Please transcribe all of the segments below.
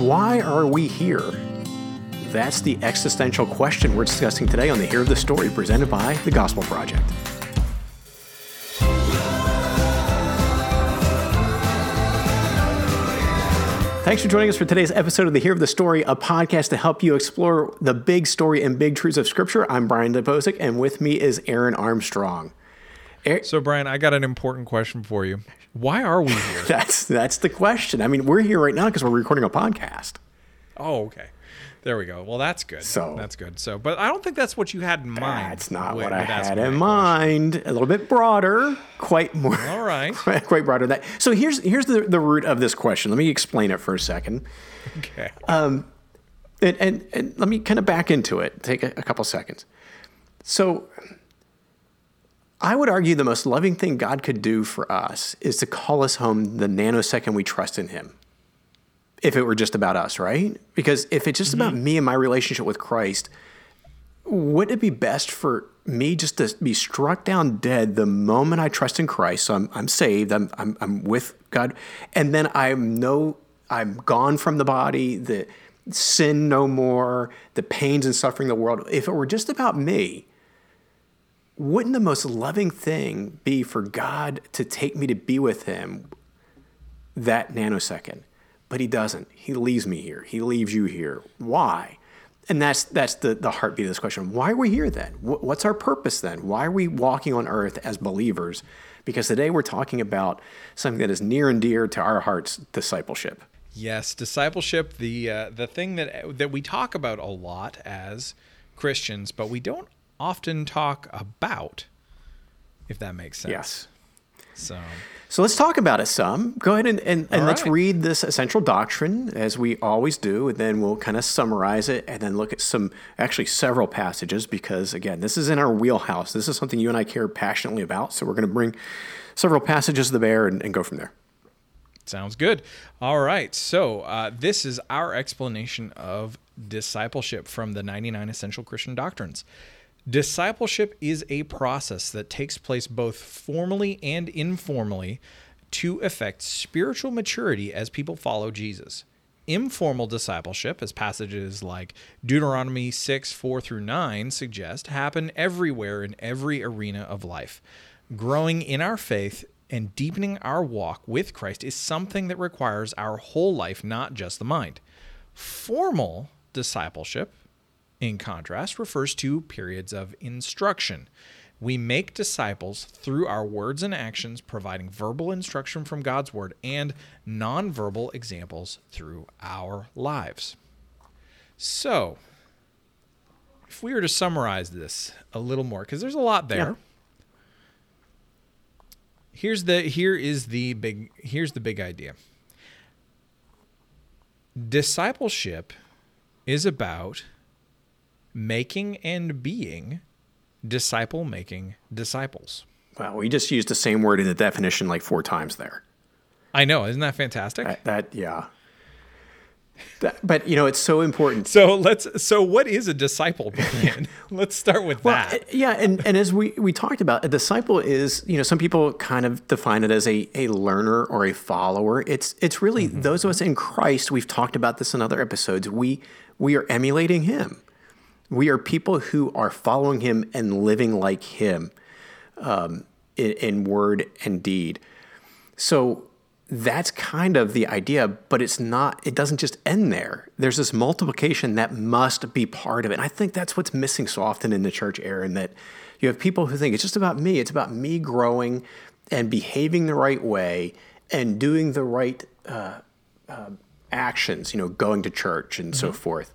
why are we here? That's the existential question we're discussing today on The Hero of the Story, presented by The Gospel Project. Thanks for joining us for today's episode of The Hero of the Story, a podcast to help you explore the big story and big truths of Scripture. I'm Brian Depose, and with me is Aaron Armstrong. So, Brian, I got an important question for you. Why are we here? That's the question. I mean, we're here right now because we're recording a podcast. Oh, okay. There we go. Well, that's good. But I don't think that's what you had in mind. That's not what I had in mind. A little bit broader, quite more. All right. Quite broader than that. So here's the root of this question. Let me explain it for a second. Okay. And let me kind of back into it. Take a couple seconds. So I would argue the most loving thing God could do for us is to call us home the nanosecond we trust in him. If it were just about us, right? Because if it's just about me and my relationship with Christ, wouldn't it be best for me just to be struck down dead the moment I trust in Christ? So I'm saved, I'm with God, and then I'm gone from the body, the sin no more, the pains and suffering of the world. If it were just about me, wouldn't the most loving thing be for God to take me to be with him that nanosecond? But he doesn't. He leaves me here. He leaves you here. Why? And that's the heartbeat of this question. Why are we here then? What's our purpose then? Why are we walking on earth as believers? Because today we're talking about something that is near and dear to our hearts, discipleship. Yes, discipleship, the thing that we talk about a lot as Christians, but we don't often talk about, if that makes sense. Yes. So let's talk about it some. Go ahead and let's read this essential doctrine as we always do, and then we'll kind of summarize it and then look at several passages because, again, this is in our wheelhouse. This is something you and I care passionately about, so we're going to bring several passages to bear and go from there. Sounds good. All right, so this is our explanation of discipleship from the 99 Essential Christian Doctrines. Discipleship is a process that takes place both formally and informally to effect spiritual maturity as people follow Jesus. Informal discipleship, as passages like Deuteronomy 6:4-9 suggest, happen everywhere in every arena of life. Growing in our faith and deepening our walk with Christ is something that requires our whole life, not just the mind. Formal discipleship, in contrast, refers to periods of instruction. We make disciples through our words and actions, providing verbal instruction from God's word and nonverbal examples through our lives. So, if we were to summarize this a little more, because there's a lot there. Yeah. Here's the big idea. Discipleship is about making and being disciple-making disciples. Wow, we just used the same word in the definition like 4 times there. I know, isn't that fantastic? Yeah. But you know, it's so important. So what is a disciple? Let's start with that. Yeah, and as we talked about, a disciple is, you know, some people kind of define it as a learner or a follower. It's really those of us in Christ. We've talked about this in other episodes. We are emulating him. We are people who are following him and living like him in word and deed. So that's kind of the idea, but it doesn't just end there. There's this multiplication that must be part of it. And I think that's what's missing so often in the church, Aaron, that you have people who think it's just about me. It's about me growing and behaving the right way and doing the right actions, you know, going to church and so forth.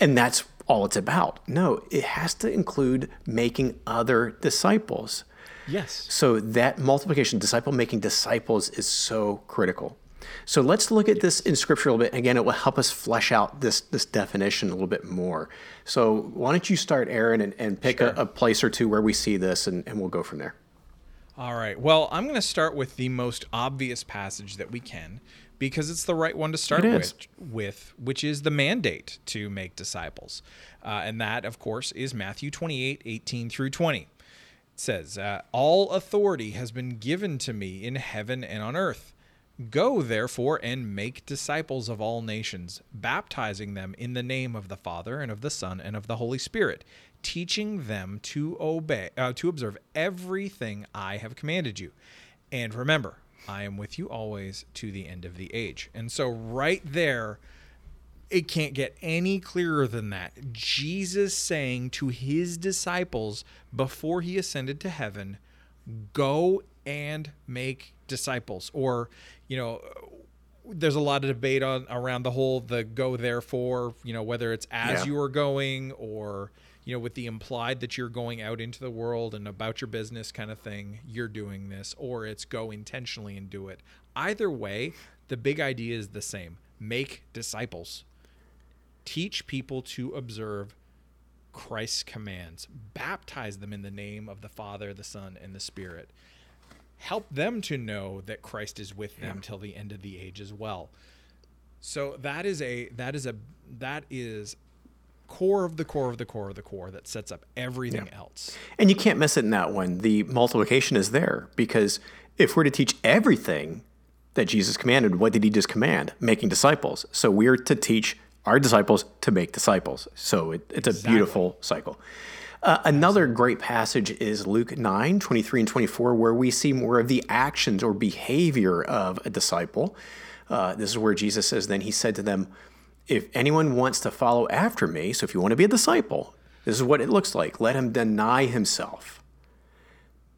And that's all it's about. No, it has to include making other disciples. Yes. So that multiplication, disciple-making disciples, is so critical. So let's look at this in Scripture a little bit. Again, it will help us flesh out this definition a little bit more. So why don't you start, Aaron, and pick a place or two where we see this, and we'll go from there. All right. Well, I'm going to start with the most obvious passage that we can, because it's the right one to start with, which is the mandate to make disciples. And that, of course, is Matthew 28:18-20. It says, all authority has been given to me in heaven and on earth. Go, therefore, and make disciples of all nations, baptizing them in the name of the Father and of the Son and of the Holy Spirit, teaching them to observe everything I have commanded you. And remember, I am with you always to the end of the age. And so right there, it can't get any clearer than that. Jesus saying to his disciples before he ascended to heaven, go and make disciples. Or, you know, there's a lot of debate around the go therefore, you know, whether it's as you are going or, you know, with the implied that you're going out into the world and about your business kind of thing, you're doing this, or it's go intentionally and do it. Either way, the big idea is the same. Make disciples. Teach people to observe Christ's commands. Baptize them in the name of the Father, the Son, and the Spirit. Help them to know that Christ is with them till the end of the age as well. So that is core of the core of the core of the core that sets up everything else. And you can't miss it in that one. The multiplication is there because if we're to teach everything that Jesus commanded, what did he just command? Making disciples. So we are to teach our disciples to make disciples. So it's exactly. A beautiful cycle. Another great passage is Luke 9, 23 and 24, where we see more of the actions or behavior of a disciple. This is where Jesus says, then he said to them, if anyone wants to follow after me, so if you want to be a disciple, this is what it looks like. Let him deny himself,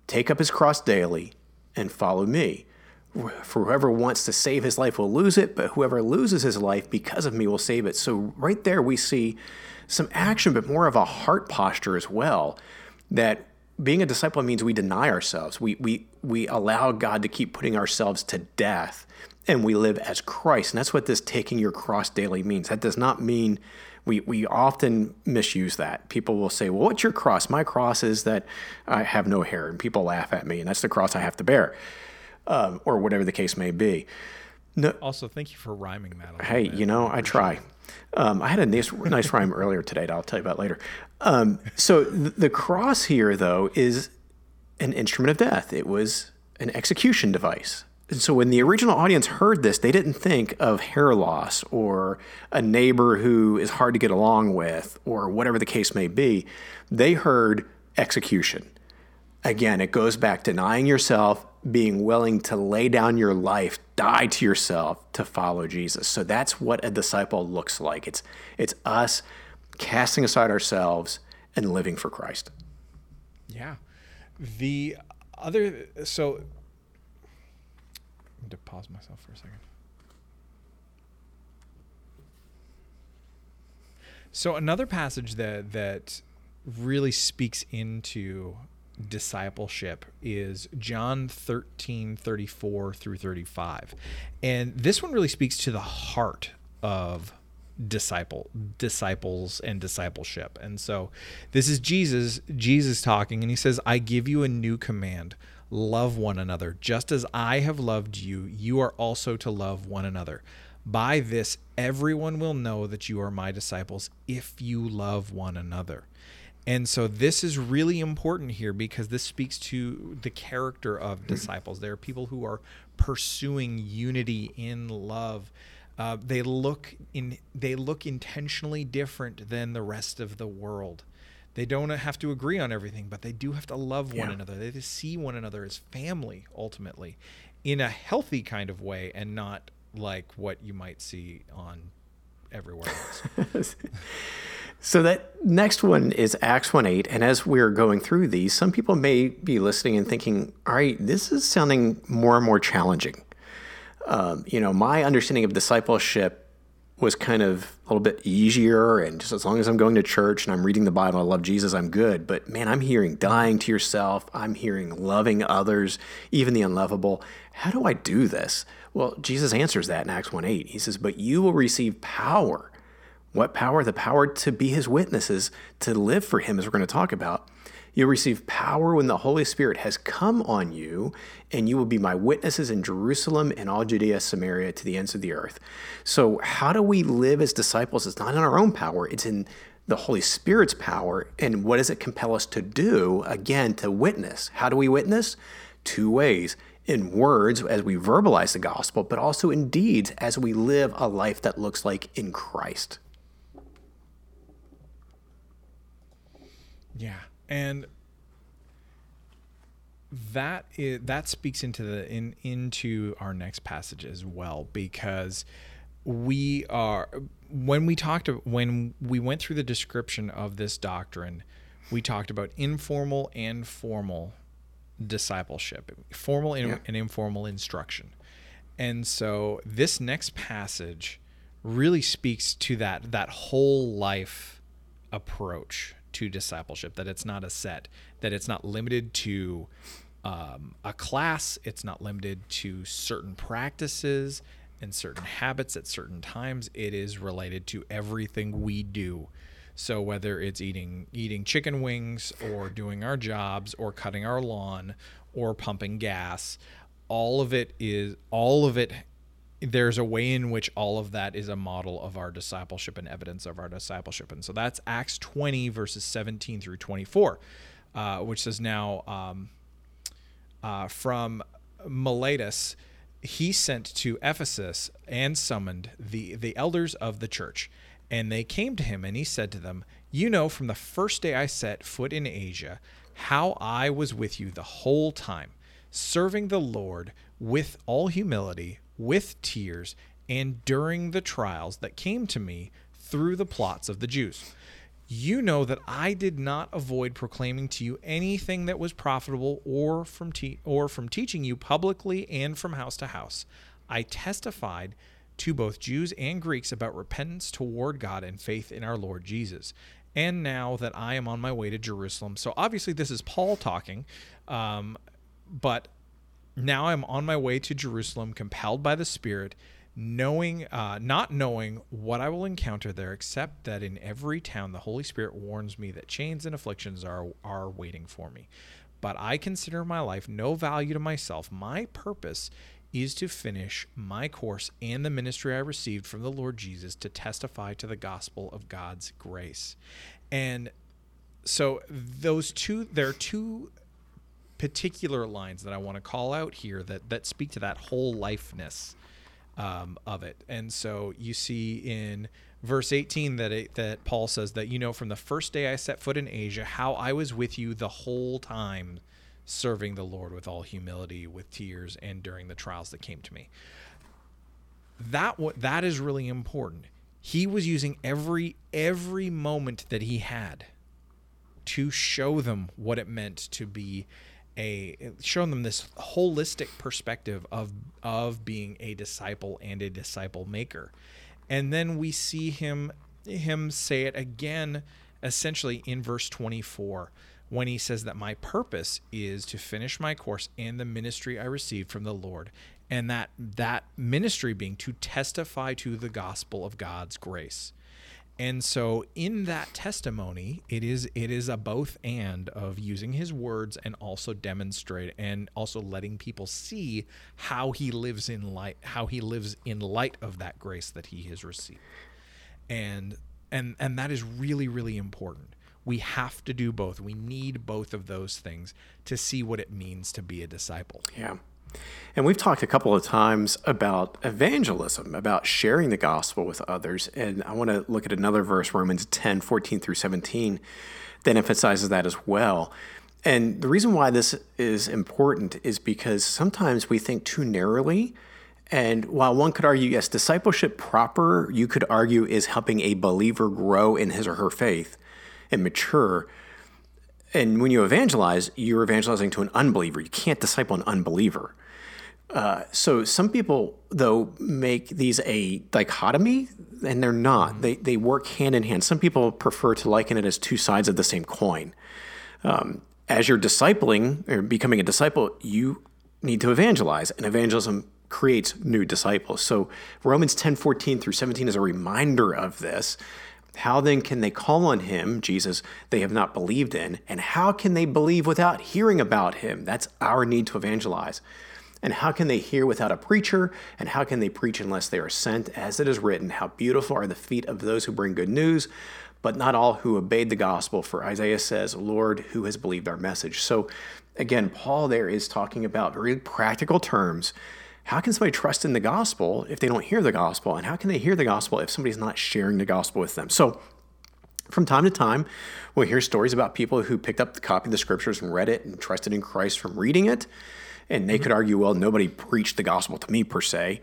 take up his cross daily, and follow me. For whoever wants to save his life will lose it, but whoever loses his life because of me will save it. So right there we see some action, but more of a heart posture as well, that being a disciple means we deny ourselves. We allow God to keep putting ourselves to death, and we live as Christ. And that's what this taking your cross daily means. That does not mean we often misuse that. People will say, well, what's your cross? My cross is that I have no hair, and people laugh at me, and that's the cross I have to bear. Or whatever the case may be. No, also, thank you for rhyming that. Hey, you know, I try. I had a nice rhyme earlier today that I'll tell you about later. So the cross here, though, is an instrument of death. It was an execution device. And so when the original audience heard this, they didn't think of hair loss or a neighbor who is hard to get along with or whatever the case may be. They heard execution. Again, it goes back to denying yourself, being willing to lay down your life, die to yourself to follow Jesus. So that's what a disciple looks like. It's us casting aside ourselves and living for Christ. Yeah. I need to pause myself for a second. So another passage that really speaks into discipleship is John 13:34 through 35. And this one really speaks to the heart of disciples and discipleship. And so this is Jesus talking, and he says, I give you a new command. Love one another. Just as I have loved you, you are also to love one another. By this, everyone will know that you are my disciples if you love one another. And so this is really important here because this speaks to the character of disciples. There are people who are pursuing unity in love. They look intentionally different than the rest of the world. They don't have to agree on everything, but they do have to love one another. They have to see one another as family, ultimately, in a healthy kind of way and not like what you might see on everywhere else. So that next one is Acts 1:8, and as we're going through these, some people may be listening and thinking, all right, this is sounding more and more challenging. You know, my understanding of discipleship was kind of a little bit easier, and just as long as I'm going to church and I'm reading the Bible, I love Jesus, I'm good. But man, I'm hearing dying to yourself. I'm hearing loving others, even the unlovable. How do I do this? Well, Jesus answers that in Acts 1:8. He says, but you will receive power. What power? The power to be his witnesses, to live for him, as we're going to talk about. You'll receive power when the Holy Spirit has come on you, and you will be my witnesses in Jerusalem and all Judea, Samaria, to the ends of the earth. So how do we live as disciples? It's not in our own power. It's in the Holy Spirit's power. And what does it compel us to do? Again, to witness. How do we witness? Two ways. in words as we verbalize the gospel, but also in deeds as we live a life that looks like in Christ. Yeah, and that speaks into into our next passage as well, because when we went through the description of this doctrine, we talked about informal and formal discipleship, and informal instruction. And so this next passage really speaks to that whole life approach to discipleship, that it's not a set, that it's not limited to a class, it's not limited to certain practices and certain habits at certain times. It is related to everything we do. So whether it's eating chicken wings or doing our jobs or cutting our lawn or pumping gas, there's a way in which all of that is a model of our discipleship and evidence of our discipleship. And so that's Acts 20, verses 17 through 24, which says, now from Miletus, he sent to Ephesus and summoned the elders of the church. And they came to him, and he said to them, you know, from the first day I set foot in Asia, how I was with you the whole time, serving the Lord with all humility, with tears, and during the trials that came to me through the plots of the Jews. You know that I did not avoid proclaiming to you anything that was profitable or from teaching you publicly and from house to house. I testified to both Jews and Greeks about repentance toward God and faith in our Lord Jesus. And now that I am on my way to Jerusalem. So obviously this is Paul talking, but now I'm on my way to Jerusalem, compelled by the Spirit, not knowing what I will encounter there, except that in every town the Holy Spirit warns me that chains and afflictions are waiting for me. But I consider my life no value to myself. My purpose is to finish my course and the ministry I received from the Lord Jesus to testify to the gospel of God's grace. And so there are two particular lines that I want to call out here that speak to that whole lifeness of it. And so you see in verse 18 that Paul says that, you know, from the first day I set foot in Asia, how I was with you the whole time, serving the Lord with all humility, with tears, and during the trials that came to me. That is really important. He was using every moment that he had to show them what it meant to be showing them this holistic perspective of being a disciple and a disciple maker. And then we see him say it again, essentially in verse 24, when he says that my purpose is to finish my course and the ministry I received from the Lord, and that ministry being to testify to the gospel of God's grace. And so in that testimony, it is a both and of using his words and also demonstrate and also letting people see how he lives in light of that grace that he has received. And that is really, really important. We have to do both. We need both of those things to see what it means to be a disciple. Yeah. And we've talked a couple of times about evangelism, about sharing the gospel with others. And I want to look at another verse, Romans 10, 14 through 17, that emphasizes that as well. And the reason why this is important is because sometimes we think too narrowly. And while one could argue, yes, discipleship proper, you could argue, is helping a believer grow in his or her faith and mature. And when you evangelize, you're evangelizing to an unbeliever. You can't disciple an unbeliever. So some people, though, make these a dichotomy, and they're not. Mm-hmm. They work hand in hand. Some people prefer to liken it as two sides of the same coin. As you're discipling or becoming a disciple, you need to evangelize, and evangelism creates new disciples. So Romans 10:14 through 17 is a reminder of this. How then can they call on him, Jesus, they have not believed in? And how can they believe without hearing about him? That's our need to evangelize. And how can they hear without a preacher? And how can they preach unless they are sent? As it is written, how beautiful are the feet of those who bring good news, but not all who obeyed the gospel, for Isaiah says, Lord, who has believed our message? So again, Paul there is talking about very practical terms. How can somebody trust in the gospel if they don't hear the gospel? And how can they hear the gospel if somebody's not sharing the gospel with them? So from time to time, we'll hear stories about people who picked up the copy of the scriptures and read it and trusted in Christ from reading it. And they could argue, well, nobody preached the gospel to me per se.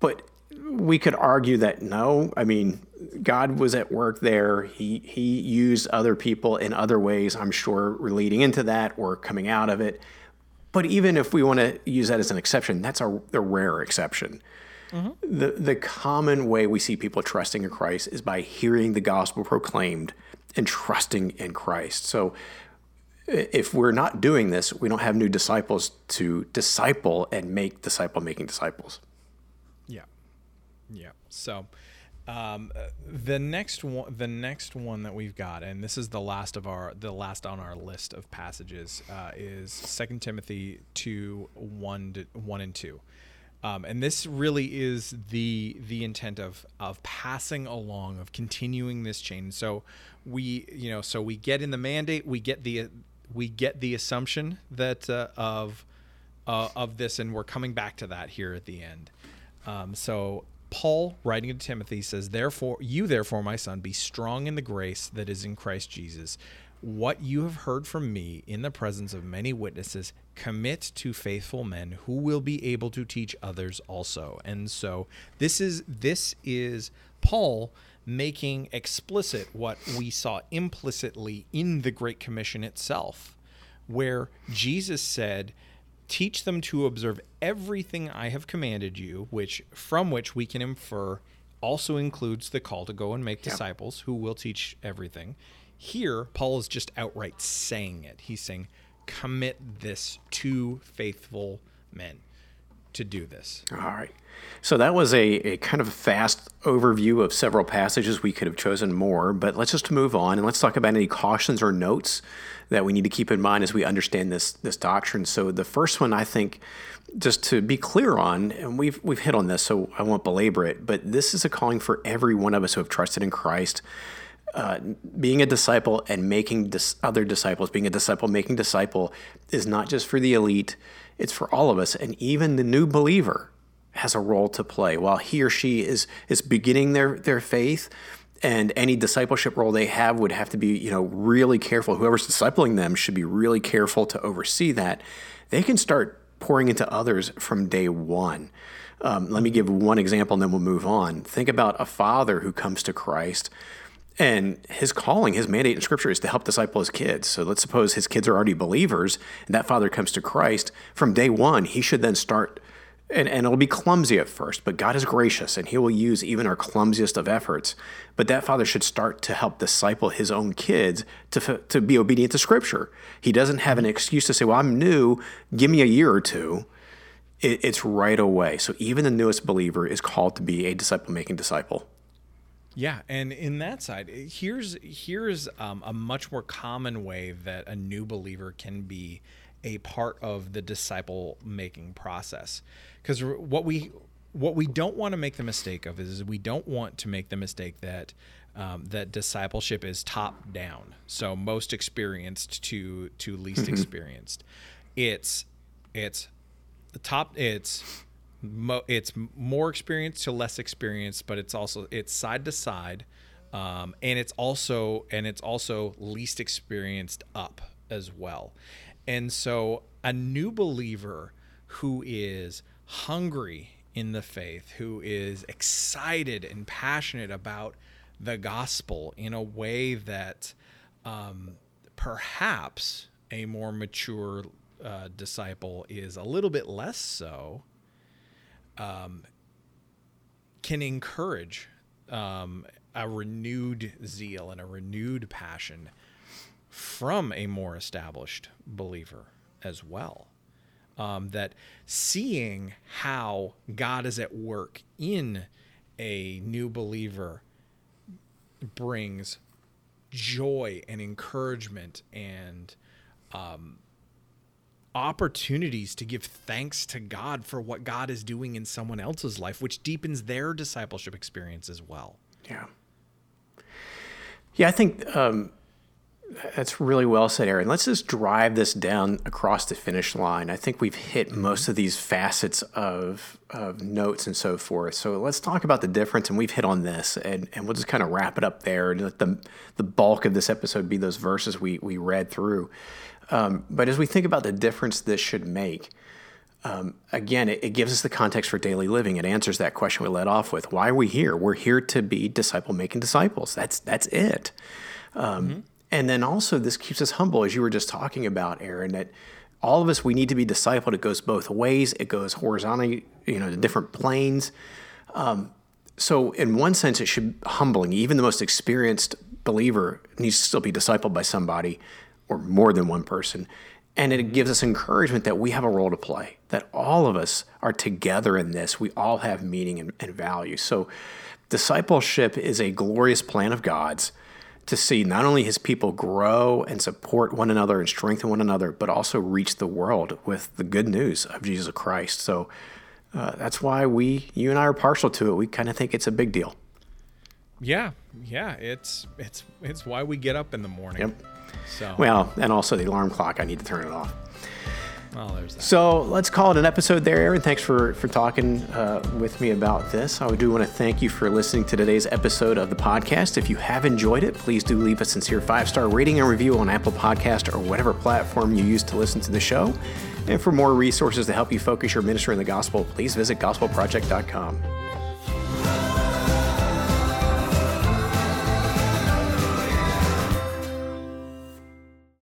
But we could argue that no, I mean, God was at work there. He used other people in other ways, I'm sure, leading into that or coming out of it. But even if we want to use that as an exception, that's a rare exception. Mm-hmm. The common way we see people trusting in Christ is by hearing the gospel proclaimed and trusting in Christ. So if we're not doing this, we don't have new disciples to disciple and make disciple-making disciples. Yeah. So the next one that we've got, and this is the last on our list of passages, is 2 Timothy 2, 1 and 2. And this really is the intent of passing along, of continuing this chain. So we get in the mandate, we get the assumption that of this, and we're coming back to that here at the end. So Paul, writing to Timothy, says, "Therefore, my son, be strong in the grace that is in Christ Jesus. What you have heard from me in the presence of many witnesses, commit to faithful men who will be able to teach others also." And so this is Paul making explicit what we saw implicitly in the Great Commission itself, where Jesus said, "Teach them to observe everything I have commanded you," from which we can infer also includes the call to go and make disciples who will teach everything. Here, Paul is just outright saying it. He's saying, commit this to faithful men to do this. All right. So that was a kind of fast overview of several passages. We could have chosen more, but let's just move on and let's talk about any cautions or notes that we need to keep in mind as we understand this doctrine. So the first one, I think, just to be clear on, and we've hit on this, so I won't belabor it, but this is a calling for every one of us who have trusted in Christ. Being a disciple and making other disciples, being a disciple, making disciple, is not just for the elite, it's for all of us. And even the new believer has a role to play. While he or she is beginning their faith, and any discipleship role they have would have to be, really careful. Whoever's discipling them should be really careful to oversee that. They can start pouring into others from day one. Let me give one example and then we'll move on. Think about a father who comes to Christ. And his calling, his mandate in Scripture is to help disciple his kids. So let's suppose his kids are already believers, and that father comes to Christ. From day one, he should then start, and it'll be clumsy at first, but God is gracious, and he will use even our clumsiest of efforts. But that father should start to help disciple his own kids to be obedient to Scripture. He doesn't have an excuse to say, well, I'm new, give me a year or two. It's right away. So even the newest believer is called to be a disciple-making disciple. Yeah, and in that side, here's a much more common way that a new believer can be a part of the disciple-making process. Because what we don't want to make the mistake of is we don't want to make the mistake that discipleship is top-down, so most experienced to least mm-hmm. experienced. It's more experienced to less experienced, but it's side to side, and it's also least experienced up as well. And so a new believer who is hungry in the faith, who is excited and passionate about the gospel in a way that perhaps a more mature disciple is a little bit less so, can encourage a renewed zeal and a renewed passion from a more established believer as well. That seeing how God is at work in a new believer brings joy and encouragement and opportunities to give thanks to God for what God is doing in someone else's life, which deepens their discipleship experience as well. Yeah. Yeah, I think that's really well said, Aaron. Let's just drive this down across the finish line. I think we've hit most of these facets of notes and so forth. So let's talk about the difference, and we've hit on this, and we'll just kind of wrap it up there and let the bulk of this episode be those verses we read through. But as we think about the difference this should make, again, it gives us the context for daily living. It answers that question we led off with. Why are we here? We're here to be disciple-making disciples. That's it. Mm-hmm. And then also this keeps us humble, as you were just talking about, Aaron, that all of us, we need to be discipled. It goes both ways. It goes horizontally, to different planes. So in one sense, it should be humbling. Even the most experienced believer needs to still be discipled by somebody or more than one person. And it gives us encouragement that we have a role to play, that all of us are together in this. We all have meaning and value. So discipleship is a glorious plan of God's to see not only his people grow and support one another and strengthen one another, but also reach the world with the good news of Jesus Christ. So that's why you and I are partial to it. We kind of think it's a big deal. Yeah, it's why we get up in the morning. Yep. So. Well, and also the alarm clock, I need to turn it off. Well, there's that. So let's call it an episode there, Aaron. Thanks for talking with me about this. I do want to thank you for listening to today's episode of the podcast. If you have enjoyed it, please do leave a sincere 5-star rating and review on Apple Podcast or whatever platform you use to listen to the show. And for more resources to help you focus your ministry in the gospel, please visit gospelproject.com.